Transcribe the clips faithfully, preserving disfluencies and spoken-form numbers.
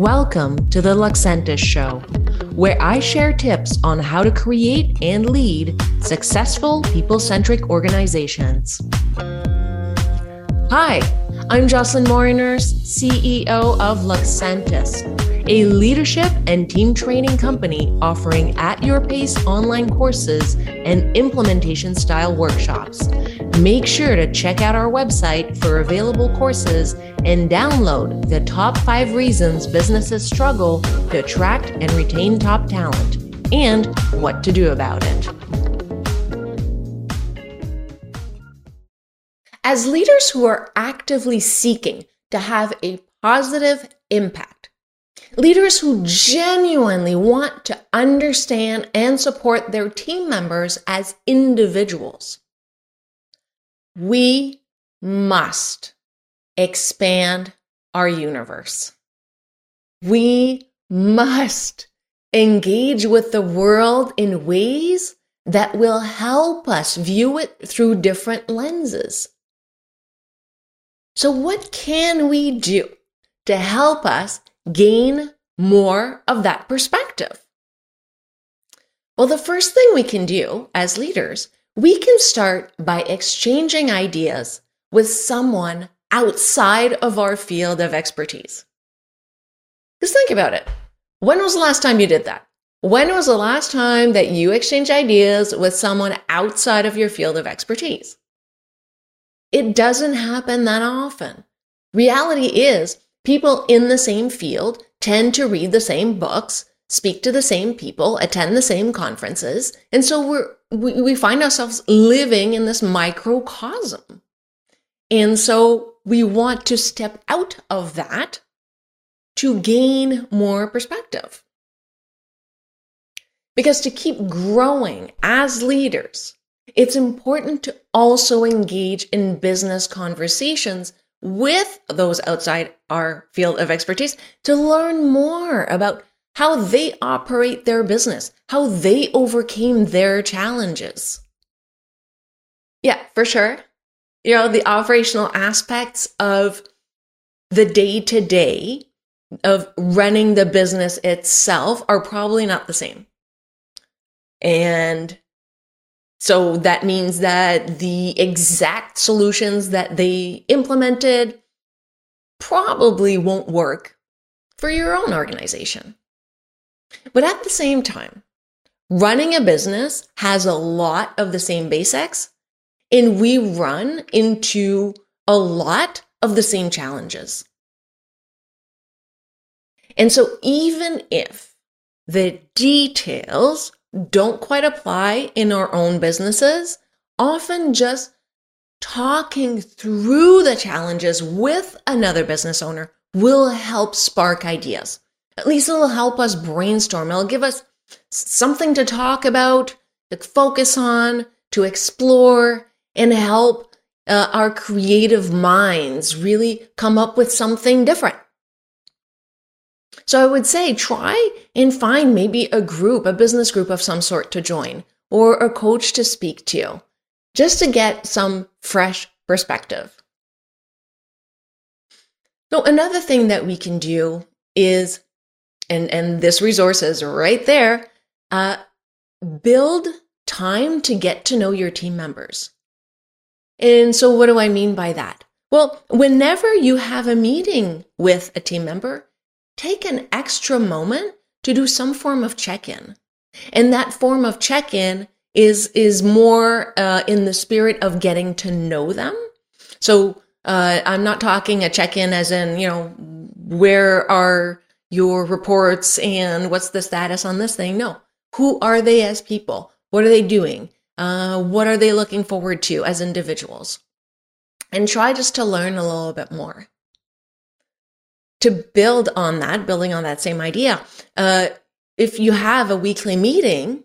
Welcome to the Loxentus Show, where I share tips on how to create and lead successful people-centric organizations. Hi, I'm Jocelyne Morin-Nurse, C E O of Loxentus, a leadership and team training company offering at-your-pace online courses and implementation-style workshops. Make sure to check out our website for available courses and download the top five reasons businesses struggle to attract and retain top talent and what to do about it. As leaders who are actively seeking to have a positive impact, leaders who genuinely want to understand and support their team members as individuals, we must expand our universe. We must engage with the world in ways that will help us view it through different lenses. So, what can we do to help us gain more of that perspective? Well, the first thing we can do as leaders, we can start by exchanging ideas with someone outside of our field of expertise. Just think about it. When was the last time you did that? When was the last time that you exchanged ideas with someone outside of your field of expertise? It doesn't happen that often. Reality is, people in the same field tend to read the same books, speak to the same people, attend the same conferences, and so we're, we we find ourselves living in this microcosm. And so we want to step out of that to gain more perspective. Because to keep growing as leaders, it's important to also engage in business conversations with those outside our field of expertise to learn more about how they operate their business, how they overcame their challenges. Yeah, for sure. You know, the operational aspects of the day-to-day of running the business itself are probably not the same. And so that means that the exact solutions that they implemented probably won't work for your own organization. But at the same time, running a business has a lot of the same basics, and we run into a lot of the same challenges. And so even if the details don't quite apply in our own businesses, often just talking through the challenges with another business owner will help spark ideas. At least it'll help us brainstorm. It'll give us something to talk about, to focus on, to explore, and help uh, our creative minds really come up with something different. So I would say try and find maybe a group, a business group of some sort to join, or a coach to speak to, just to get some fresh perspective. So another thing that we can do is, and, and this resource is right there, uh, build time to get to know your team members. And so what do I mean by that? Well, whenever you have a meeting with a team member, take an extra moment to do some form of check-in. And that form of check-in is, is more uh, in the spirit of getting to know them. So uh, I'm not talking a check-in as in, you know, where are your reports and what's the status on this thing? No. Who are they as people? What are they doing? Uh, what are they looking forward to as individuals? And try just to learn a little bit more. To build on that, building on that same idea, uh, if you have a weekly meeting,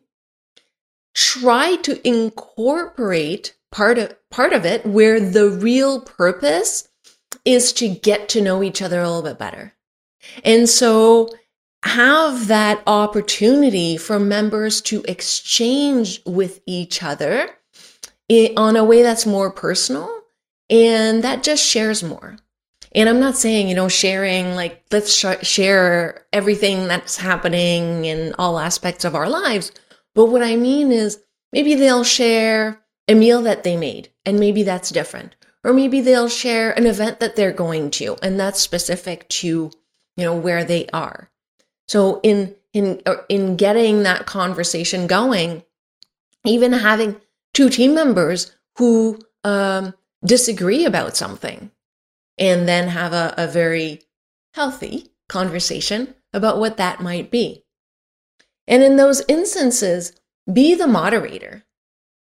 try to incorporate part of, part of it where the real purpose is to get to know each other a little bit better. And so have that opportunity for members to exchange with each other in, on a way that's more personal and that just shares more. And I'm not saying, you know, sharing, like, let's sh- share everything that's happening in all aspects of our lives. But what I mean is maybe they'll share a meal that they made, and maybe that's different. Or maybe they'll share an event that they're going to, and that's specific to, you know, where they are. So in in in getting that conversation going, even having two team members who um, disagree about something, and then have a, a very healthy conversation about what that might be. And in those instances, be the moderator.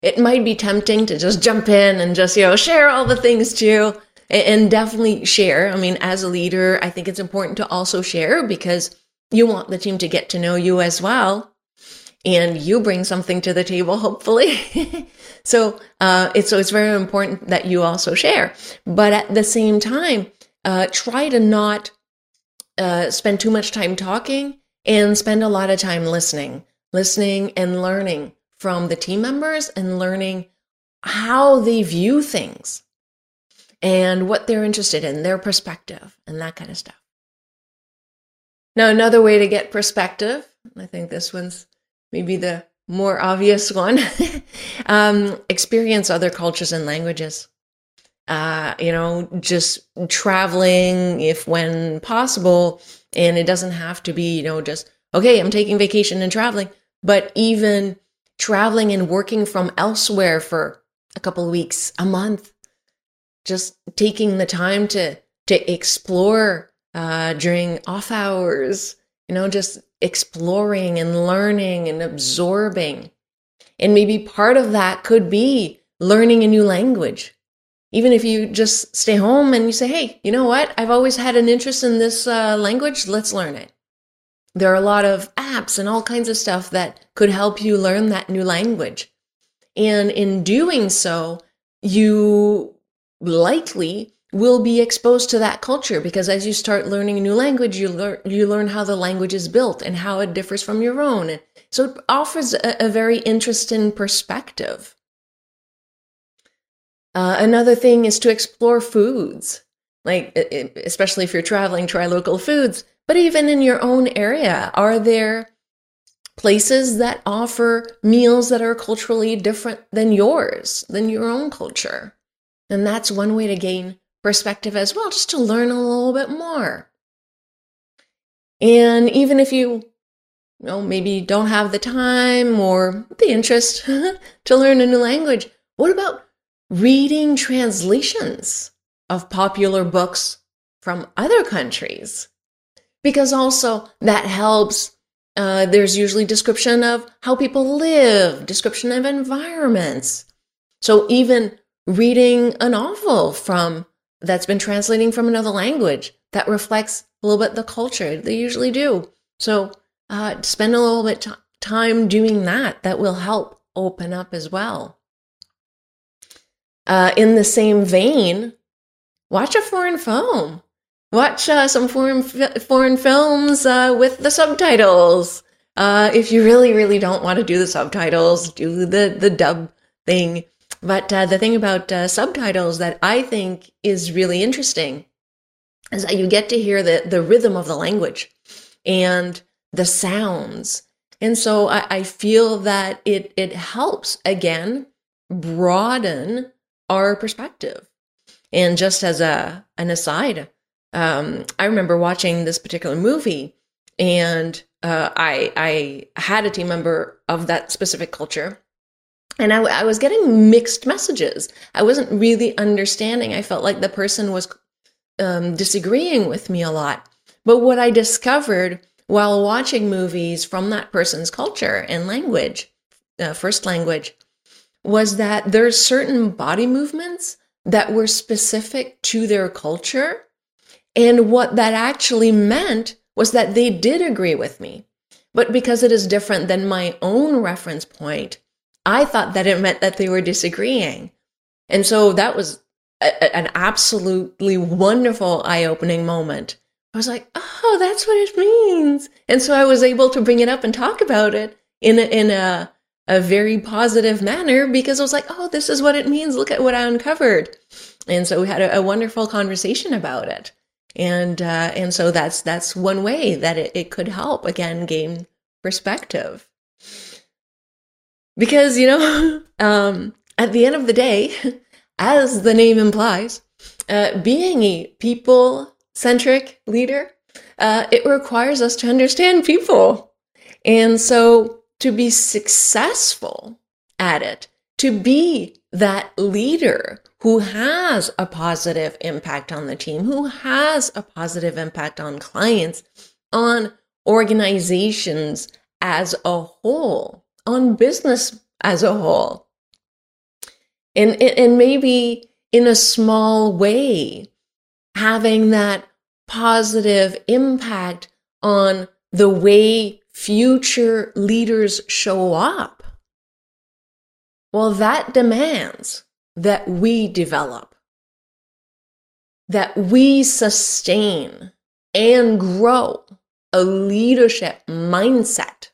It might be tempting to just jump in and just, you know, share all the things too, and definitely share. I mean, as a leader, I think it's important to also share because you want the team to get to know you as well. And you bring something to the table, hopefully. so uh, it's so it's very important that you also share. But at the same time, uh, try to not uh, spend too much time talking and spend a lot of time listening. Listening and learning from the team members and learning how they view things and what they're interested in, their perspective, and that kind of stuff. Now, another way to get perspective, I think this one's maybe the more obvious one, um, experience other cultures and languages. Uh, you know, just traveling if when possible, and it doesn't have to be, you know, just, okay, I'm taking vacation and traveling, but even traveling and working from elsewhere for a couple of weeks, a month, just taking the time to, to explore uh, during off hours, you know, just exploring and learning and absorbing. And maybe part of that could be learning a new language. Even if you just stay home and you say, hey, you know what? I've always had an interest in this uh, language. Let's learn it. There are a lot of apps and all kinds of stuff that could help you learn that new language. And in doing so, you likely will be exposed to that culture because as you start learning a new language, you learn you learn how the language is built and how it differs from your own. And so it offers a, a very interesting perspective. Uh, another thing is to explore foods, like especially if you're traveling, try local foods. But even in your own area, are there places that offer meals that are culturally different than yours, than your own culture? And that's one way to gain perspective as well, just to learn a little bit more. And even if you, you know, maybe don't have the time or the interest to learn a new language, what about reading translations of popular books from other countries? Because also that helps, uh, there's usually description of how people live, description of environments. So even reading a novel from that's been translating from another language that reflects a little bit the culture, they usually do. So uh, spend a little bit t- time doing that, that will help open up as well. Uh, in the same vein, watch a foreign film. Watch uh, some foreign f- foreign films uh, with the subtitles. Uh, if you really, really don't want to do the subtitles, do the, the dub thing. But uh, the thing about uh, subtitles that I think is really interesting is that you get to hear the, the rhythm of the language and the sounds. And so I, I feel that it it helps, again, broaden our perspective. And just as a an aside, Um, I remember watching this particular movie, and uh, I, I had a team member of that specific culture, and I, I was getting mixed messages. I wasn't really understanding. I felt like the person was um, disagreeing with me a lot. But what I discovered while watching movies from that person's culture and language, uh, first language, was that there's certain body movements that were specific to their culture. And what that actually meant was that they did agree with me. But because it is different than my own reference point, I thought that it meant that they were disagreeing. And so that was a, an absolutely wonderful eye-opening moment. I was like, oh, that's what it means. And so I was able to bring it up and talk about it in a, in a, a very positive manner because I was like, oh, this is what it means. Look at what I uncovered. And so we had a, a wonderful conversation about it. And uh, and so that's that's one way that it, it could help, again, gain perspective. Because, you know, um, at the end of the day, as the name implies, uh, being a people-centric leader, uh, it requires us to understand people. And so to be successful at it, to be that leader who has a positive impact on the team, who has a positive impact on clients, on organizations as a whole, on business as a whole. And, and maybe in a small way, having that positive impact on the way future leaders show up. Well, that demands that we develop, that we sustain and grow a leadership mindset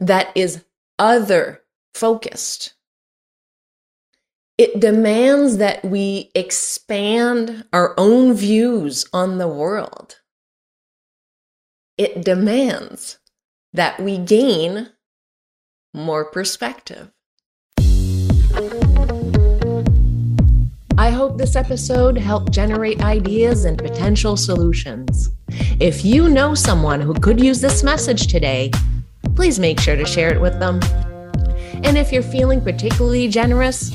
that is other-focused. It demands that we expand our own views on the world. It demands that we gain more perspective. I hope this episode helped generate ideas and potential solutions. If you know someone who could use this message today, please make sure to share it with them. And if you're feeling particularly generous,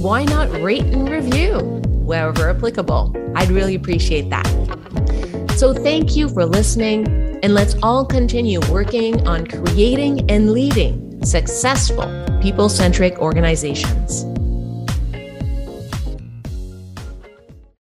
why not rate and review wherever applicable? I'd really appreciate that. So thank you for listening, and let's all continue working on creating and leading successful people-centric organizations.